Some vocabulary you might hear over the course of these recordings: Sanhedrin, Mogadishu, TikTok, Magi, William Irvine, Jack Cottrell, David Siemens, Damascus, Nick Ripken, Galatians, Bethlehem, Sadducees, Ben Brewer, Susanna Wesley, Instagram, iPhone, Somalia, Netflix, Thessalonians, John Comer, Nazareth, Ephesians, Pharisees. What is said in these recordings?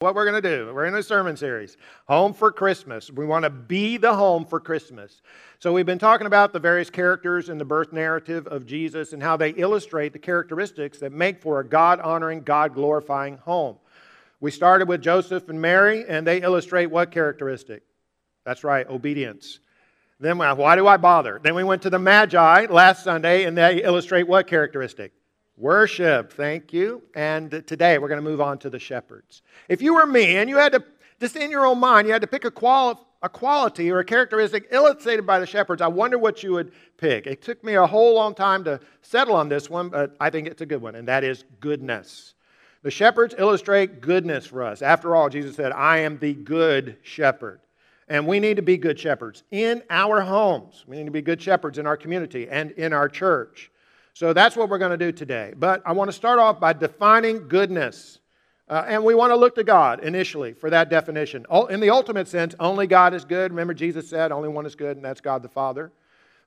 What we're going to do, we're in a sermon series, Home for Christmas. We want to be the home for Christmas. So we've been talking about the various characters in the birth narrative of Jesus and how they illustrate the characteristics that make for a God-honoring, God-glorifying home. We started with Joseph and Mary, and they illustrate what characteristic? That's right, obedience. Then, why do I bother? Then we went to the Magi last Sunday, and they illustrate what characteristic? Worship, thank you. And today we're going to move on to the shepherds. If you were me and you had to, just in your own mind, you had to pick a quality or a characteristic illustrated by the shepherds, I wonder what you would pick. It took me a whole long time to settle on this one, but I think it's a good one, and that is goodness. The shepherds illustrate goodness for us. After all, Jesus said, I am the good shepherd. And we need to be good shepherds in our homes. We need to be good shepherds in our community and in our church. So that's what we're going to do today. But I want to start off by defining goodness. And we want to look to God initially for that definition. In the ultimate sense, only God is good. Remember, Jesus said only one is good, and that's God the Father.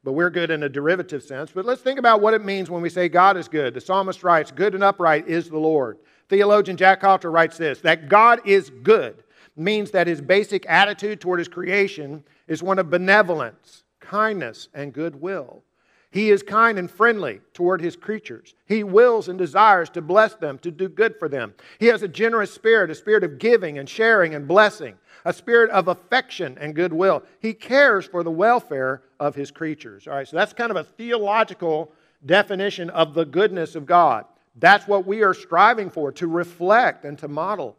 But we're good in a derivative sense. But let's think about what it means when we say God is good. The psalmist writes, good and upright is the Lord. Theologian Jack Cottrell writes this, that God is good means that his basic attitude toward his creation is one of benevolence, kindness, and goodwill. He is kind and friendly toward his creatures. He wills and desires to bless them, to do good for them. He has a generous spirit, a spirit of giving and sharing and blessing, a spirit of affection and goodwill. He cares for the welfare of his creatures. All right, so that's kind of a theological definition of the goodness of God. That's what we are striving for, to reflect and to model.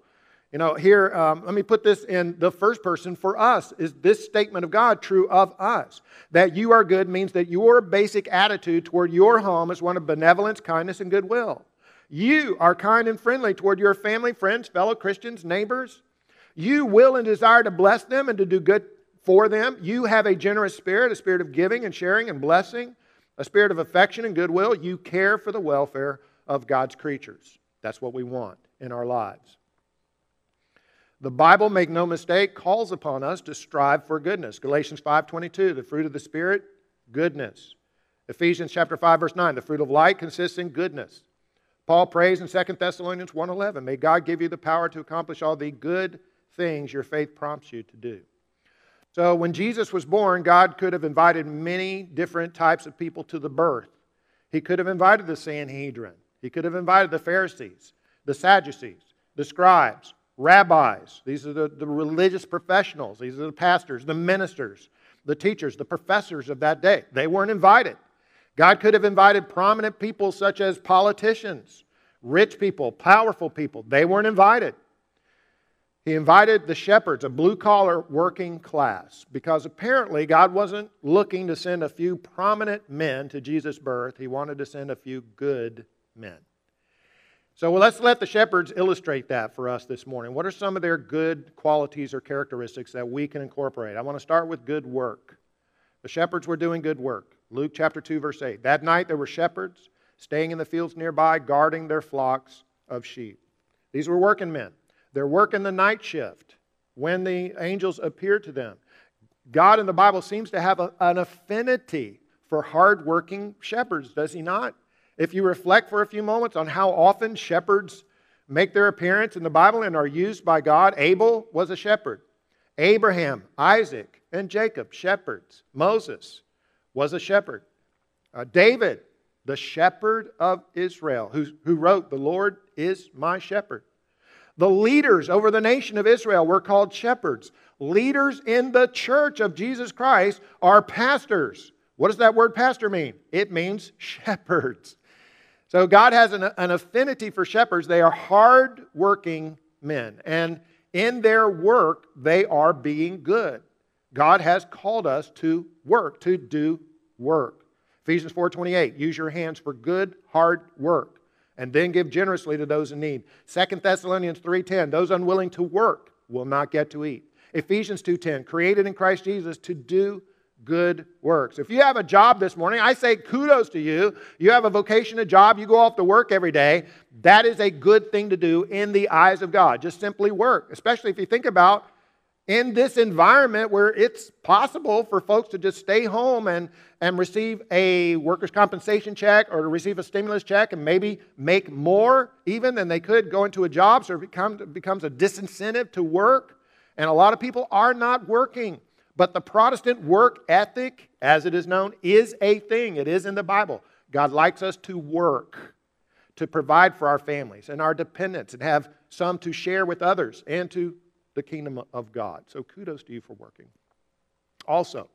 You know, here, let me put this in the first person for us. Is this statement of God true of us? That you are good means that your basic attitude toward your home is one of benevolence, kindness, and goodwill. You are kind and friendly toward your family, friends, fellow Christians, neighbors. You will and desire to bless them and to do good for them. You have a generous spirit, a spirit of giving and sharing and blessing, a spirit of affection and goodwill. You care for the welfare of God's creatures. That's what we want in our lives. The Bible, make no mistake, calls upon us to strive for goodness. Galatians 5:22, the fruit of the Spirit, goodness. Ephesians chapter 5, verse 9, the fruit of light consists in goodness. Paul prays in 2 Thessalonians 1:11, may God give you the power to accomplish all the good things your faith prompts you to do. So when Jesus was born, God could have invited many different types of people to the birth. He could have invited the Sanhedrin. He could have invited the Pharisees, the Sadducees, the scribes, rabbis, these are the religious professionals, these are the pastors, the ministers, the teachers, the professors of that day. They weren't invited. God could have invited prominent people such as politicians, rich people, powerful people. They weren't invited. He invited the shepherds, a blue-collar working class, because apparently God wasn't looking to send a few prominent men to Jesus' birth. He wanted to send a few good men. So let's let the shepherds illustrate that for us this morning. What are some of their good qualities or characteristics that we can incorporate? I want to start with good work. The shepherds were doing good work. Luke chapter 2, verse 8. That night there were shepherds staying in the fields nearby, guarding their flocks of sheep. These were working men. They're working the night shift when the angels appeared to them. God in the Bible seems to have an affinity for hardworking shepherds, does he not? If you reflect for a few moments on how often shepherds make their appearance in the Bible and are used by God, Abel was a shepherd. Abraham, Isaac, and Jacob, shepherds. Moses was a shepherd. David, the shepherd of Israel, who wrote, "The Lord is my shepherd." The leaders over the nation of Israel were called shepherds. Leaders in the church of Jesus Christ are pastors. What does that word pastor mean? It means shepherds. So God has an affinity for shepherds. They are hard-working men. And in their work, they are being good. God has called us to work, to do work. Ephesians 4:28, use your hands for good, hard work. And then give generously to those in need. 2 Thessalonians 3:10, those unwilling to work will not get to eat. Ephesians 2:10, created in Christ Jesus to do good works. If you have a job this morning, I say kudos to you. You have a vocation, a job, you go off to work every day. That is a good thing to do in the eyes of God. Just simply work, especially if you think about in this environment where it's possible for folks to just stay home and receive a workers' compensation check or to receive a stimulus check and maybe make more even than they could go into a job, so it becomes a disincentive to work. And a lot of people are not working. But the Protestant work ethic, as it is known, is a thing. It is in the Bible. God likes us to work, to provide for our families and our dependents and have some to share with others and to the kingdom of God. So kudos to you for working. Also,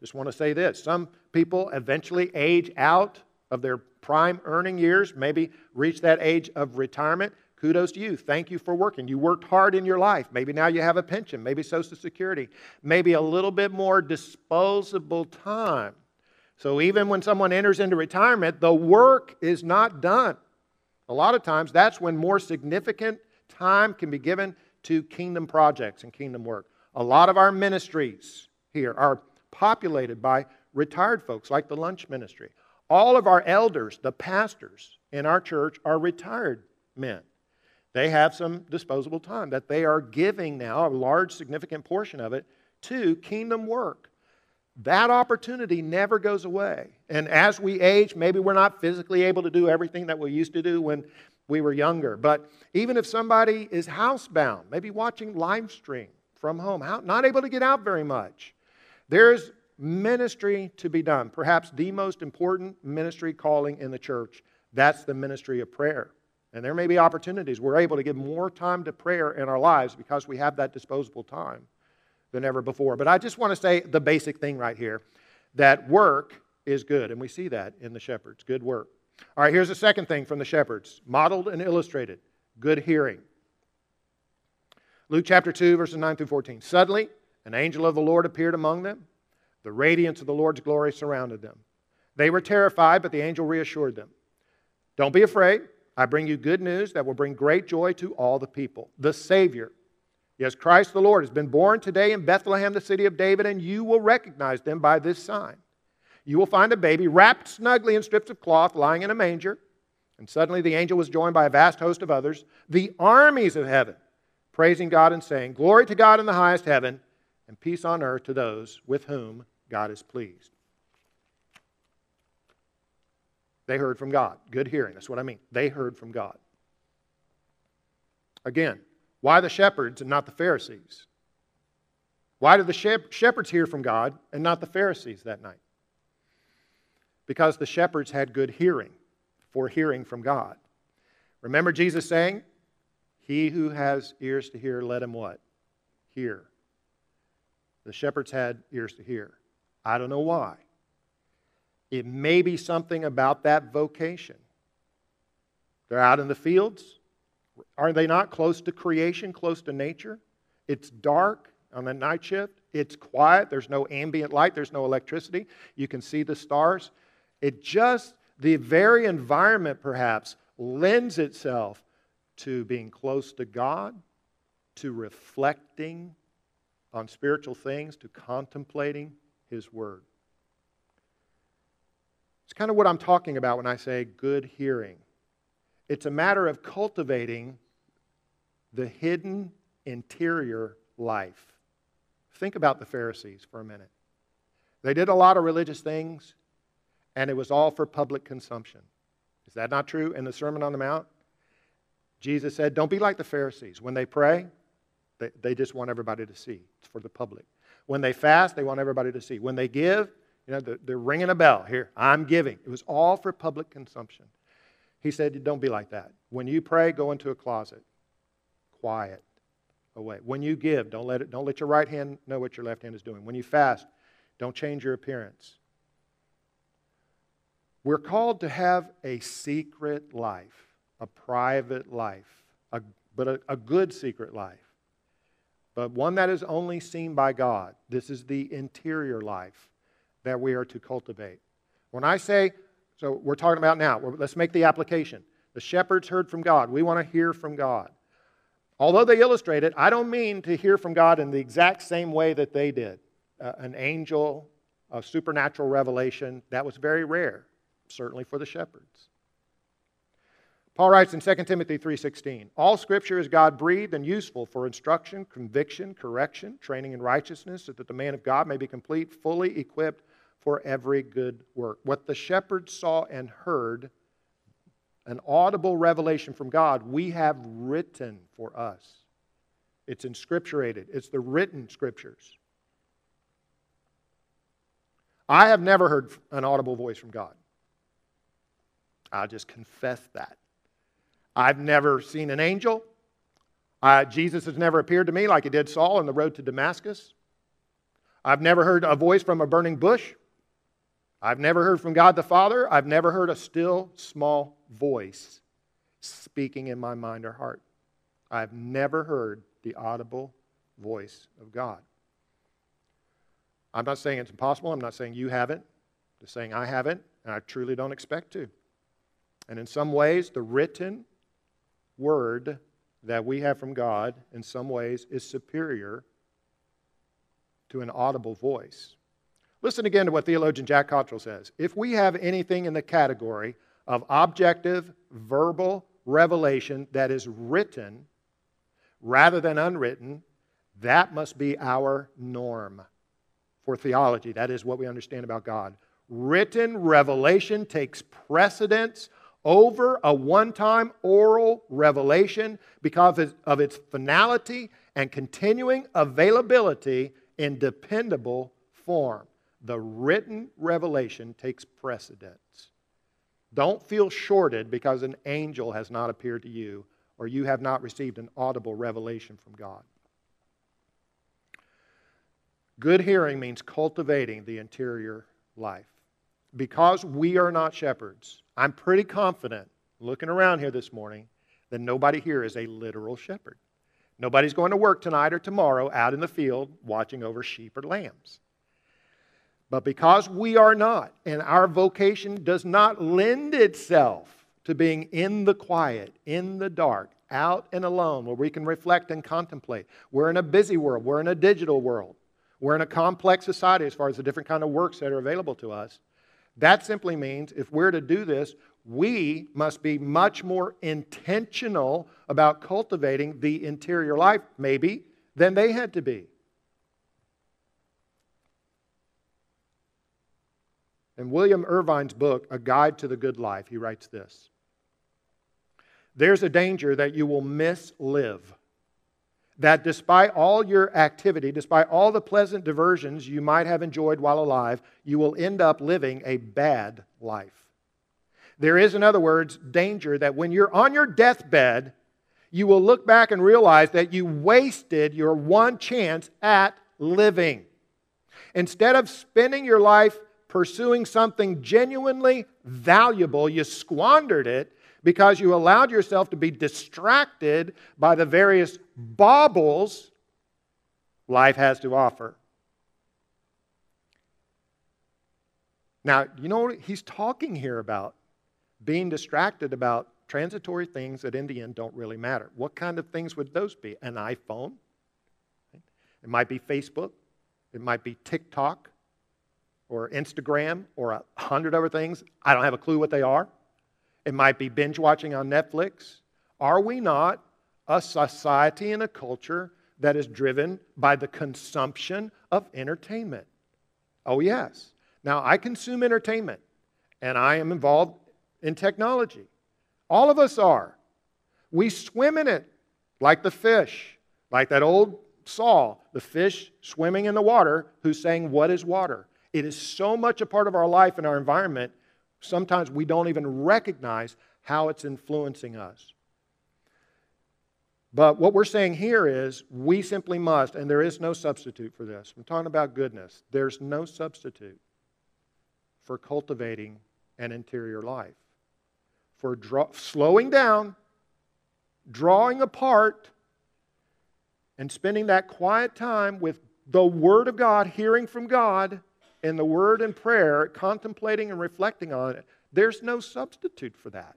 just want to say this. Some people eventually age out of their prime earning years, maybe reach that age of retirement. Kudos to you. Thank you for working. You worked hard in your life. Maybe now you have a pension, maybe Social Security, maybe a little bit more disposable time. So even when someone enters into retirement, the work is not done. A lot of times that's when more significant time can be given to kingdom projects and kingdom work. A lot of our ministries here are populated by retired folks, like the lunch ministry. All of our elders, the pastors in our church, are retired men. They have some disposable time that they are giving now, a large significant portion of it, to kingdom work. That opportunity never goes away. And as we age, maybe we're not physically able to do everything that we used to do when we were younger. But even if somebody is housebound, maybe watching live stream from home, not able to get out very much, there's ministry to be done. Perhaps the most important ministry calling in the church, that's the ministry of prayer. And there may be opportunities we're able to give more time to prayer in our lives because we have that disposable time than ever before. But I just want to say the basic thing right here, that work is good. And we see that in the shepherds, good work. All right, here's the second thing from the shepherds, modeled and illustrated, good hearing. Luke chapter 2, verses 9 through 14. Suddenly, an angel of the Lord appeared among them. The radiance of the Lord's glory surrounded them. They were terrified, but the angel reassured them. Don't be afraid. I bring you good news that will bring great joy to all the people. The Savior, yes, Christ the Lord, has been born today in Bethlehem, the city of David, and you will recognize them by this sign. You will find a baby wrapped snugly in strips of cloth, lying in a manger. And suddenly the angel was joined by a vast host of others, the armies of heaven, praising God and saying, Glory to God in the highest heaven, and peace on earth to those with whom God is pleased. They heard from God. Good hearing. That's what I mean. They heard from God. Again, why the shepherds and not the Pharisees? Why did the shepherds hear from God and not the Pharisees that night? Because the shepherds had good hearing for hearing from God. Remember Jesus saying, He who has ears to hear, let him what? Hear. The shepherds had ears to hear. I don't know why. It may be something about that vocation. They're out in the fields. Are they not close to creation, close to nature? It's dark on the night shift. It's quiet. There's no ambient light. There's no electricity. You can see the stars. It just, the very environment perhaps lends itself to being close to God, to reflecting on spiritual things, to contemplating His Word. It's kind of what I'm talking about when I say good hearing. It's a matter of cultivating the hidden interior life. Think about the Pharisees for a minute. They did a lot of religious things, and it was all for public consumption. Is that not true? In the Sermon on the Mount, Jesus said, don't be like the Pharisees. When they pray, they just want everybody to see. It's for the public. When they fast, they want everybody to see. When they give, you know, they're ringing a bell here. I'm giving. It was all for public consumption. He said, don't be like that. When you pray, go into a closet. Quiet. Away. When you give, don't let your right hand know what your left hand is doing. When you fast, don't change your appearance. We're called to have a secret life, a private life, but a good secret life. But one that is only seen by God. This is the interior life that we are to cultivate. When I say, so we're talking about now, let's make the application. The shepherds heard from God. We want to hear from God. Although they illustrate it, I don't mean to hear from God in the exact same way that they did. An angel, a supernatural revelation, that was very rare, certainly for the shepherds. Paul writes in 2 Timothy 3:16, all Scripture is God-breathed and useful for instruction, conviction, correction, training in righteousness, so that the man of God may be complete, fully equipped for every good work. What the shepherds saw and heard, an audible revelation from God, we have written for us. It's inscripturated. It's the written Scriptures. I have never heard an audible voice from God. I'll just confess that. I've never seen an angel. Jesus has never appeared to me like he did Saul on the road to Damascus. I've never heard a voice from a burning bush. I've never heard from God the Father. I've never heard a still, small voice speaking in my mind or heart. I've never heard the audible voice of God. I'm not saying it's impossible. I'm not saying you haven't. I'm just saying I haven't, and I truly don't expect to. And in some ways, the written word that we have from God, in some ways, is superior to an audible voice. Listen again to what theologian Jack Cottrell says. If we have anything in the category of objective, verbal revelation that is written rather than unwritten, that must be our norm for theology. That is what we understand about God. Written revelation takes precedence over a one-time oral revelation because of its finality and continuing availability in dependable form. The written revelation takes precedence. Don't feel shorted because an angel has not appeared to you or you have not received an audible revelation from God. Good hearing means cultivating the interior life. Because we are not shepherds, I'm pretty confident, looking around here this morning, that nobody here is a literal shepherd. Nobody's going to work tonight or tomorrow out in the field watching over sheep or lambs. But because we are not, and our vocation does not lend itself to being in the quiet, in the dark, out and alone, where we can reflect and contemplate. We're in a busy world. We're in a digital world. We're in a complex society as far as the different kind of works that are available to us. That simply means if we're to do this, we must be much more intentional about cultivating the interior life, maybe, than they had to be. In William Irvine's book, A Guide to the Good Life, he writes this. There's a danger that you will mislive. That despite all your activity, despite all the pleasant diversions you might have enjoyed while alive, you will end up living a bad life. There is, in other words, danger that when you're on your deathbed, you will look back and realize that you wasted your one chance at living. Instead of spending your life pursuing something genuinely valuable, you squandered it because you allowed yourself to be distracted by the various baubles life has to offer. Now, you know what he's talking here about? Being distracted about transitory things that in the end don't really matter. What kind of things would those be? An iPhone? It might be Facebook. It might be TikTok or Instagram or 100 other things. I don't have a clue what they are. It might be binge watching on Netflix. Are we not a society and a culture that is driven by the consumption of entertainment? Oh, yes. Now, I consume entertainment, and I am involved in technology. All of us are. We swim in it like the fish, like that old Saul, the fish swimming in the water, who sang, "What is water?" It is so much a part of our life and our environment, sometimes we don't even recognize how it's influencing us. But what we're saying here is we simply must, and there is no substitute for this. We're talking about goodness. There's no substitute for cultivating an interior life. For slowing down, drawing apart, and spending that quiet time with the Word of God, hearing from God, in the Word and prayer, contemplating and reflecting on it. There's no substitute for that.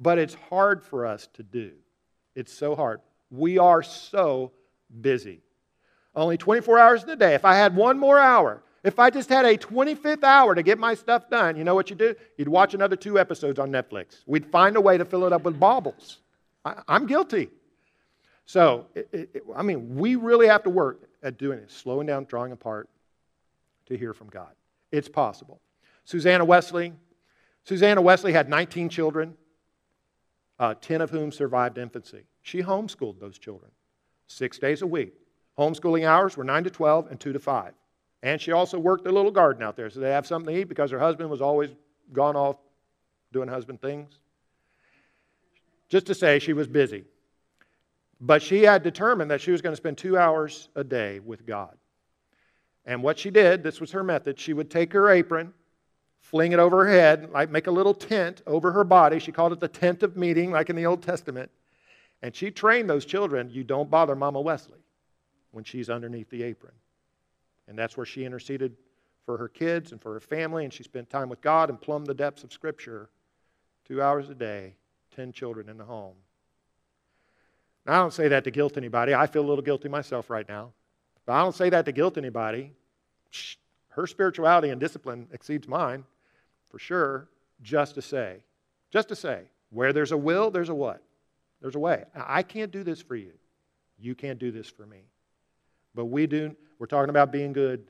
But it's hard for us to do. It's so hard. We are so busy. Only 24 hours in a day. If I had one more hour If I just had a 25th hour to get my stuff done, you know what you'd do? You'd watch another 2 episodes on Netflix. We'd find a way to fill it up with baubles. I'm guilty. So, we really have to work at doing it, slowing down, drawing apart to hear from God. It's possible. Susanna Wesley had 19 children, 10 of whom survived infancy. She homeschooled those children 6 days a week. Homeschooling hours were 9 to 12 and 2 to 5. And she also worked a little garden out there, so they have something to eat because her husband was always gone off doing husband things. Just to say, she was busy. But she had determined that she was going to spend 2 hours a day with God. And what she did, this was her method, she would take her apron, fling it over her head, like make a little tent over her body. She called it the tent of meeting, like in the Old Testament. And she trained those children, you don't bother Mama Wesley when she's underneath the apron. And that's where she interceded for her kids and for her family, and she spent time with God and plumbed the depths of Scripture. 2 hours a day, 10 children in the home. Now, I don't say that to guilt anybody. I feel a little guilty myself right now. But I don't say that to guilt anybody. Her spirituality and discipline exceeds mine, for sure, just to say, where there's a will, there's a what? There's a way. I can't do this for you. You can't do this for me. But we do. We're talking about being good.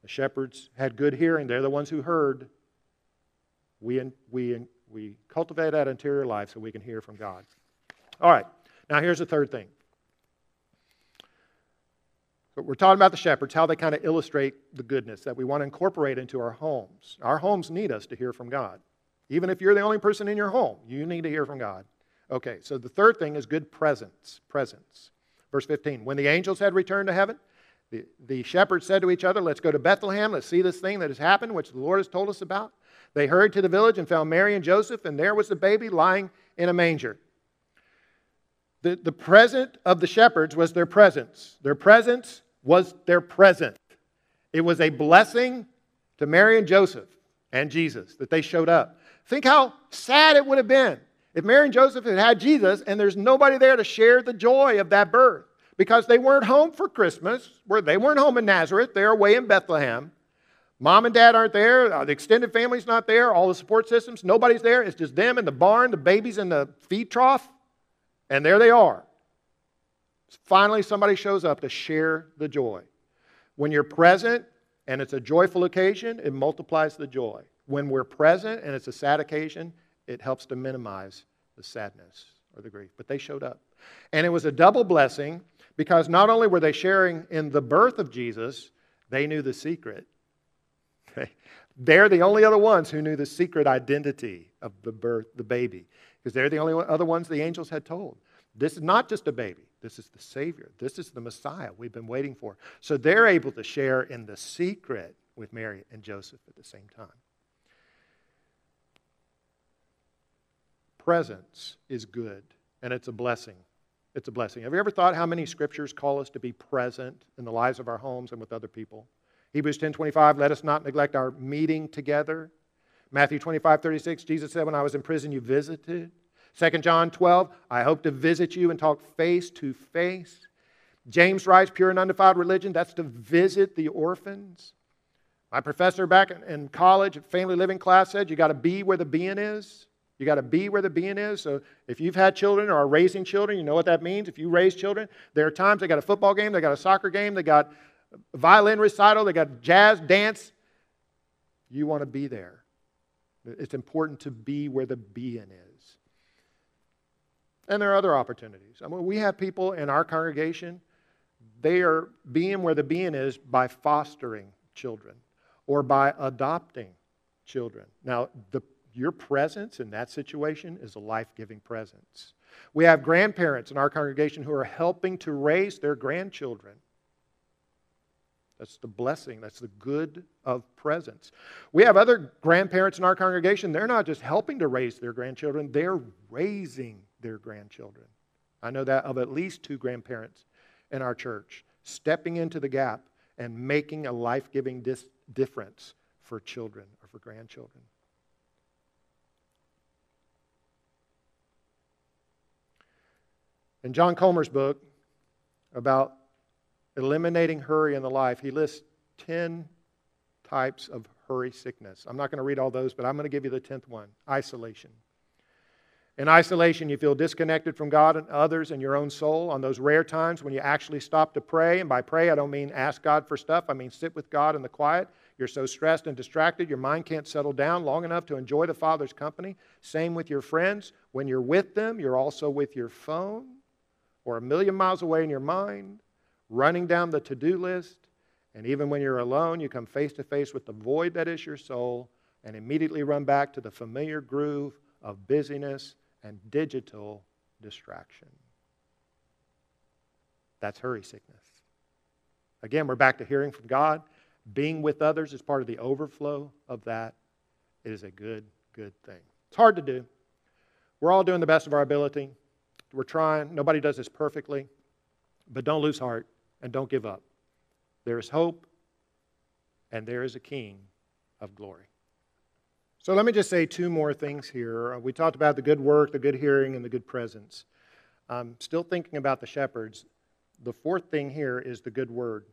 The shepherds had good hearing. They're the ones who heard. We cultivate that interior life so we can hear from God. All right. Now here's the third thing. But we're talking about the shepherds, how they kind of illustrate the goodness that we want to incorporate into our homes. Our homes need us to hear from God. Even if you're the only person in your home, you need to hear from God. Okay, so the third thing is good presence. Presence. Verse 15, when the angels had returned to heaven, the shepherds said to each other, let's go to Bethlehem, let's see this thing that has happened, which the Lord has told us about. They hurried to the village and found Mary and Joseph, and there was the baby lying in a manger. The present of the shepherds was their presence. Their presence was their present. It was a blessing to Mary and Joseph and Jesus that they showed up. Think how sad it would have been if Mary and Joseph had had Jesus and there's nobody there to share the joy of that birth because they weren't home for Christmas, where they weren't home in Nazareth. They're away in Bethlehem. Mom and Dad aren't there. The extended family's not there. All the support systems, nobody's there. It's just them in the barn, the babies in the feed trough. And there they are. Finally, somebody shows up to share the joy. When you're present and it's a joyful occasion, it multiplies the joy. When we're present and it's a sad occasion, it helps to minimize the sadness or the grief. But they showed up. And it was a double blessing because not only were they sharing in the birth of Jesus, they knew the secret. They're the only other ones who knew the secret identity of the birth, the baby. Because they're the only other ones the angels had told. This is not just a baby. This is the Savior. This is the Messiah we've been waiting for. So they're able to share in the secret with Mary and Joseph at the same time. Presence is good, and it's a blessing. It's a blessing. Have you ever thought how many Scriptures call us to be present in the lives of our homes and with other people? Hebrews 10:25, let us not neglect our meeting together. Matthew 25:36, Jesus said, when I was in prison, you visited. 2 John 12, I hope to visit you and talk face to face. James writes, pure and undefiled religion, that's to visit the orphans. My professor back in college, family living class, said, you got to be where the being is. You got to be where the being is. So if you've had children or are raising children, you know what that means. If you raise children, there are times they got a football game, they got a soccer game, they got a violin recital, they got jazz, dance. You want to be there. It's important to be where the being is. And there are other opportunities. I mean, we have people in our congregation, they are being where the being is by fostering children or by adopting children. Now, your presence in that situation is a life-giving presence. We have grandparents in our congregation who are helping to raise their grandchildren. That's the blessing. That's the good of presence. We have other grandparents in our congregation. They're not just helping to raise their grandchildren. They're raising their grandchildren. I know that of at least 2 grandparents in our church stepping into the gap and making a life-giving difference for children or for grandchildren. In John Comer's book about eliminating hurry in the life, he lists 10 types of hurry sickness. I'm not going to read all those, but I'm going to give you the 10th one, isolation. In isolation, you feel disconnected from God and others and your own soul. On those rare times when you actually stop to pray, and by pray I don't mean ask God for stuff, I mean sit with God in the quiet. You're so stressed and distracted, your mind can't settle down long enough to enjoy the Father's company. Same with your friends. When you're with them, you're also with your phone or a million miles away in your mind, running down the to-do list. And even when you're alone, you come face to face with the void that is your soul and immediately run back to the familiar groove of busyness and digital distraction. That's hurry sickness. Again, we're back to hearing from God. Being with others is part of the overflow of that. It is a good thing. It's hard to do. We're all doing the best of our ability. We're trying. Nobody does this perfectly. But don't lose heart and don't give up. There is hope and there is a King of glory. So let me just say two more things here. We talked about the good work, the good hearing, and the good presence. I'm still thinking about the shepherds. The fourth thing here is the good word.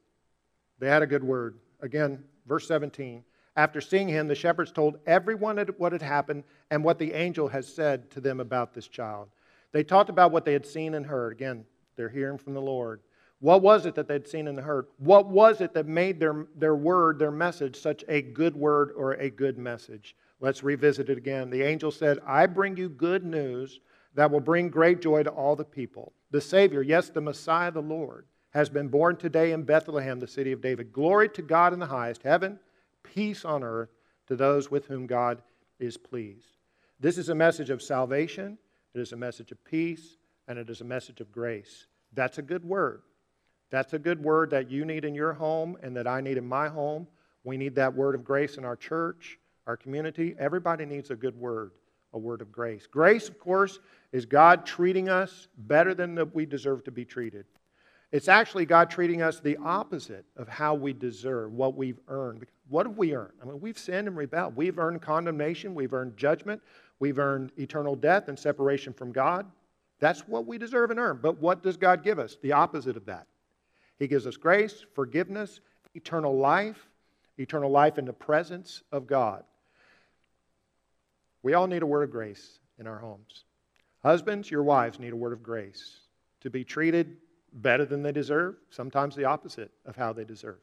They had a good word. Again, verse 17. After seeing him, the shepherds told everyone what had happened and what the angel had said to them about this child. They talked about what they had seen and heard. Again, they're hearing from the Lord. What was it that they'd seen and heard? What was it that made their word, their message, such a good word or a good message? Let's revisit it again. The angel said, I bring you good news that will bring great joy to all the people. The Savior, yes, the Messiah, the Lord, has been born today in Bethlehem, the city of David. Glory to God in the highest heaven, peace on earth to those with whom God is pleased. This is a message of salvation. It is a message of peace, and it is a message of grace. That's a good word. That's a good word that you need in your home and that I need in my home. We need that word of grace in our church, our community. Everybody needs a good word, a word of grace. Grace, of course, is God treating us better than we deserve to be treated. It's actually God treating us the opposite of how we deserve, what we've earned. What have we earned? I mean, we've sinned and rebelled. We've earned condemnation. We've earned judgment. We've earned eternal death and separation from God. That's what we deserve and earn. But what does God give us? The opposite of that. He gives us grace, forgiveness, eternal life in the presence of God. We all need a word of grace in our homes. Husbands, your wives need a word of grace to be treated better than they deserve, sometimes the opposite of how they deserve.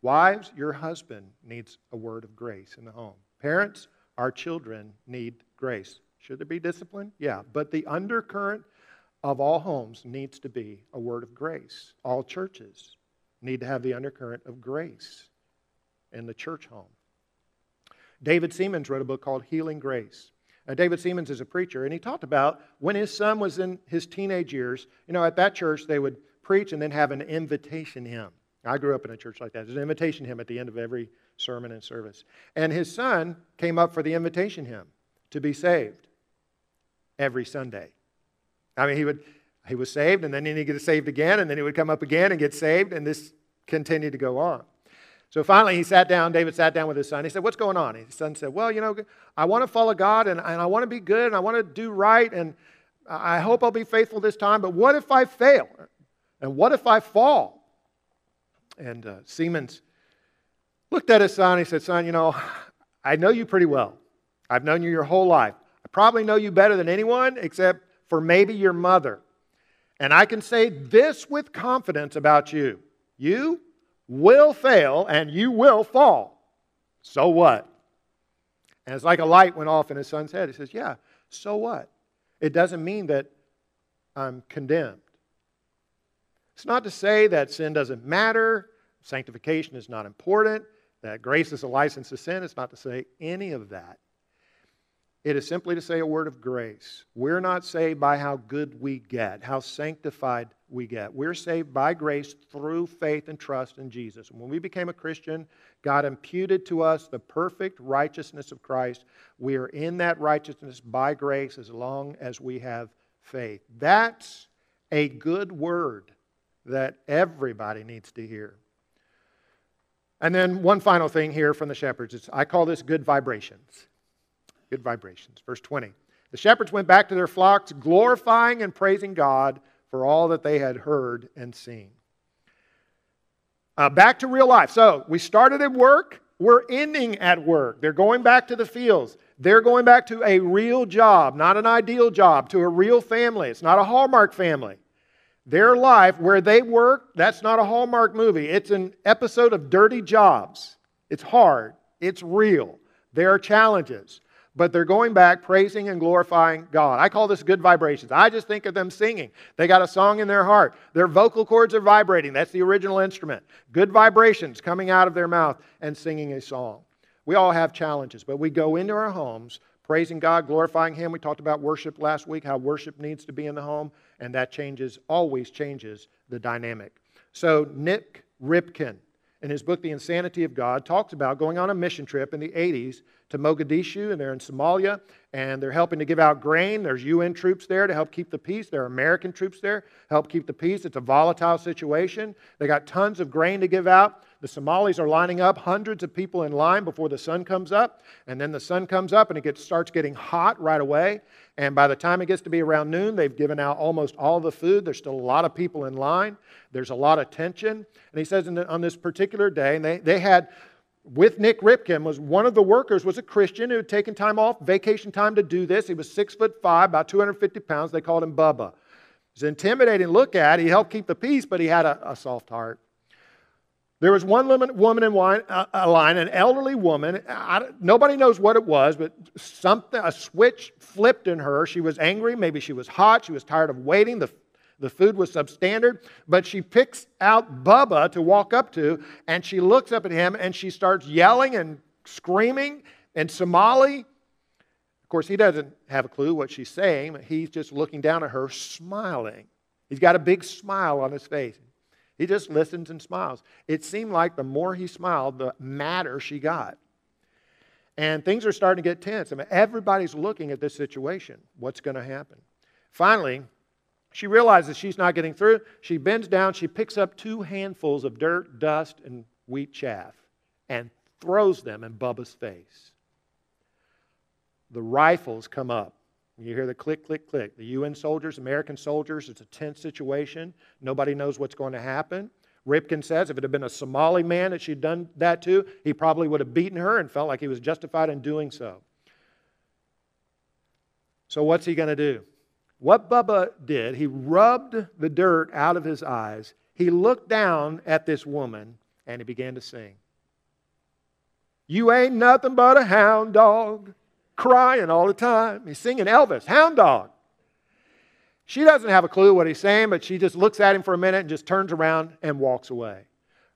Wives, your husband needs a word of grace in the home. Parents, our children need grace. Should there be discipline? Yeah, but the undercurrent of all homes needs to be a word of grace. All churches need to have the undercurrent of grace in the church home. David Siemens wrote a book called Healing Grace. Now, David Siemens is a preacher, and he talked about when his son was in his teenage years, you know, at that church they would preach and then have an invitation hymn. I grew up in a church like that. There's an invitation hymn at the end of every sermon and service. And his son came up for the invitation hymn to be saved. Every Sunday. I mean, he was saved, and then he'd get saved again, and then he would come up again and get saved, and this continued to go on. So finally, David sat down with his son. He said, what's going on? His son said, well, you know, I want to follow God, and I want to be good, and I want to do right, and I hope I'll be faithful this time, but what if I fail? And what if I fall? And Siemens looked at his son. He said, son, you know, I know you pretty well. I've known you your whole life. Probably know you better than anyone except for maybe your mother. And I can say this with confidence about you. You will fail and you will fall. So what? And it's like a light went off in his son's head. He says, yeah, so what? It doesn't mean that I'm condemned. It's not to say that sin doesn't matter, sanctification is not important, that grace is a license to sin. It's not to say any of that. It is simply to say a word of grace. We're not saved by how good we get, how sanctified we get. We're saved by grace through faith and trust in Jesus. When we became a Christian, God imputed to us the perfect righteousness of Christ. We are in that righteousness by grace as long as we have faith. That's a good word that everybody needs to hear. And then one final thing here from the shepherds. I call this good vibrations. Good vibrations. Verse 20. The shepherds went back to their flocks, glorifying and praising God for all that they had heard and seen. Back to real life. So we started at work. We're ending at work. They're going back to the fields. They're going back to a real job, not an ideal job, to a real family. It's not a Hallmark family. Their life, where they work, that's not a Hallmark movie. It's an episode of Dirty Jobs. It's hard. It's real. There are challenges. But they're going back praising and glorifying God. I call this good vibrations. I just think of them singing. They got a song in their heart. Their vocal cords are vibrating. That's the original instrument. Good vibrations coming out of their mouth and singing a song. We all have challenges, but we go into our homes praising God, glorifying Him. We talked about worship last week, how worship needs to be in the home, and that changes, always changes the dynamic. So Nick Ripken, in his book, The Insanity of God, talks about going on a mission trip in the 80s to Mogadishu, and they're in Somalia, and they're helping to give out grain. There's UN troops there to help keep the peace. There are American troops there to help keep the peace. It's a volatile situation. They got tons of grain to give out. The Somalis are lining up, hundreds of people in line before the sun comes up, and then the sun comes up and it starts getting hot right away, and by the time it gets to be around noon, they've given out almost all the food. There's still a lot of people in line. There's a lot of tension, and he says on this particular day, and they had with Nick Ripken was one of the workers was a Christian who had taken time off, vacation time to do this. He was 6'5", about 250 pounds. They called him Bubba. He was intimidating to look at. He helped keep the peace, but he had a soft heart. There was one woman in line, an elderly woman. Nobody knows what it was, but something, a switch flipped in her. She was angry. Maybe she was hot. She was tired of waiting. The food was substandard, but she picks out Bubba to walk up to, and she looks up at him, and she starts yelling and screaming in Somali. Of course, he doesn't have a clue what she's saying. He's just looking down at her, smiling. He's got a big smile on his face. He just listens and smiles. It seemed like the more he smiled, the madder she got. And things are starting to get tense. I mean, everybody's looking at this situation. What's going to happen? Finally, she realizes she's not getting through. She bends down. She picks up 2 handfuls of dirt, dust, and wheat chaff and throws them in Bubba's face. The rifles come up. You hear the click, click, click. The UN soldiers, American soldiers, it's a tense situation. Nobody knows what's going to happen. Ripken says if it had been a Somali man that she'd done that to, he probably would have beaten her and felt like he was justified in doing so. So what's he going to do? What Bubba did, he rubbed the dirt out of his eyes. He looked down at this woman, and he began to sing. You ain't nothing but a hound dog, crying all the time. He's singing Elvis, hound dog. She doesn't have a clue what he's saying, but she just looks at him for a minute and just turns around and walks away.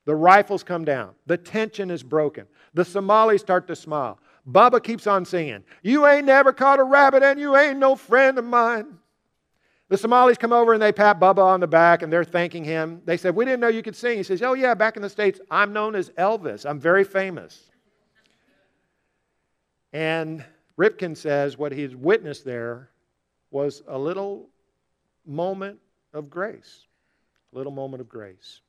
The rifles come down. The tension is broken. The Somalis start to smile. Bubba keeps on singing. You ain't never caught a rabbit and you ain't no friend of mine. The Somalis come over and they pat Bubba on the back and they're thanking him. They said, we didn't know you could sing. He says, oh yeah, back in the States, I'm known as Elvis. I'm very famous. And Ripken says what he's witnessed there was a little moment of grace. A little moment of grace.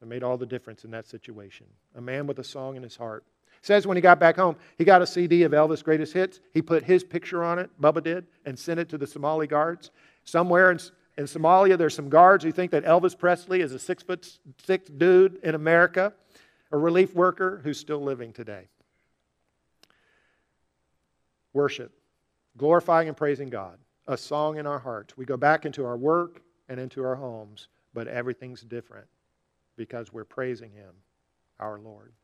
It made all the difference in that situation. A man with a song in his heart. Says when he got back home, he got a CD of Elvis' greatest hits. He put his picture on it, Bubba did, and sent it to the Somali guards. Somewhere in Somalia, there's some guards who think that Elvis Presley is a 6'6" dude in America, a relief worker who's still living today. Worship, glorifying and praising God, a song in our hearts. We go back into our work and into our homes, but everything's different because we're praising Him, our Lord.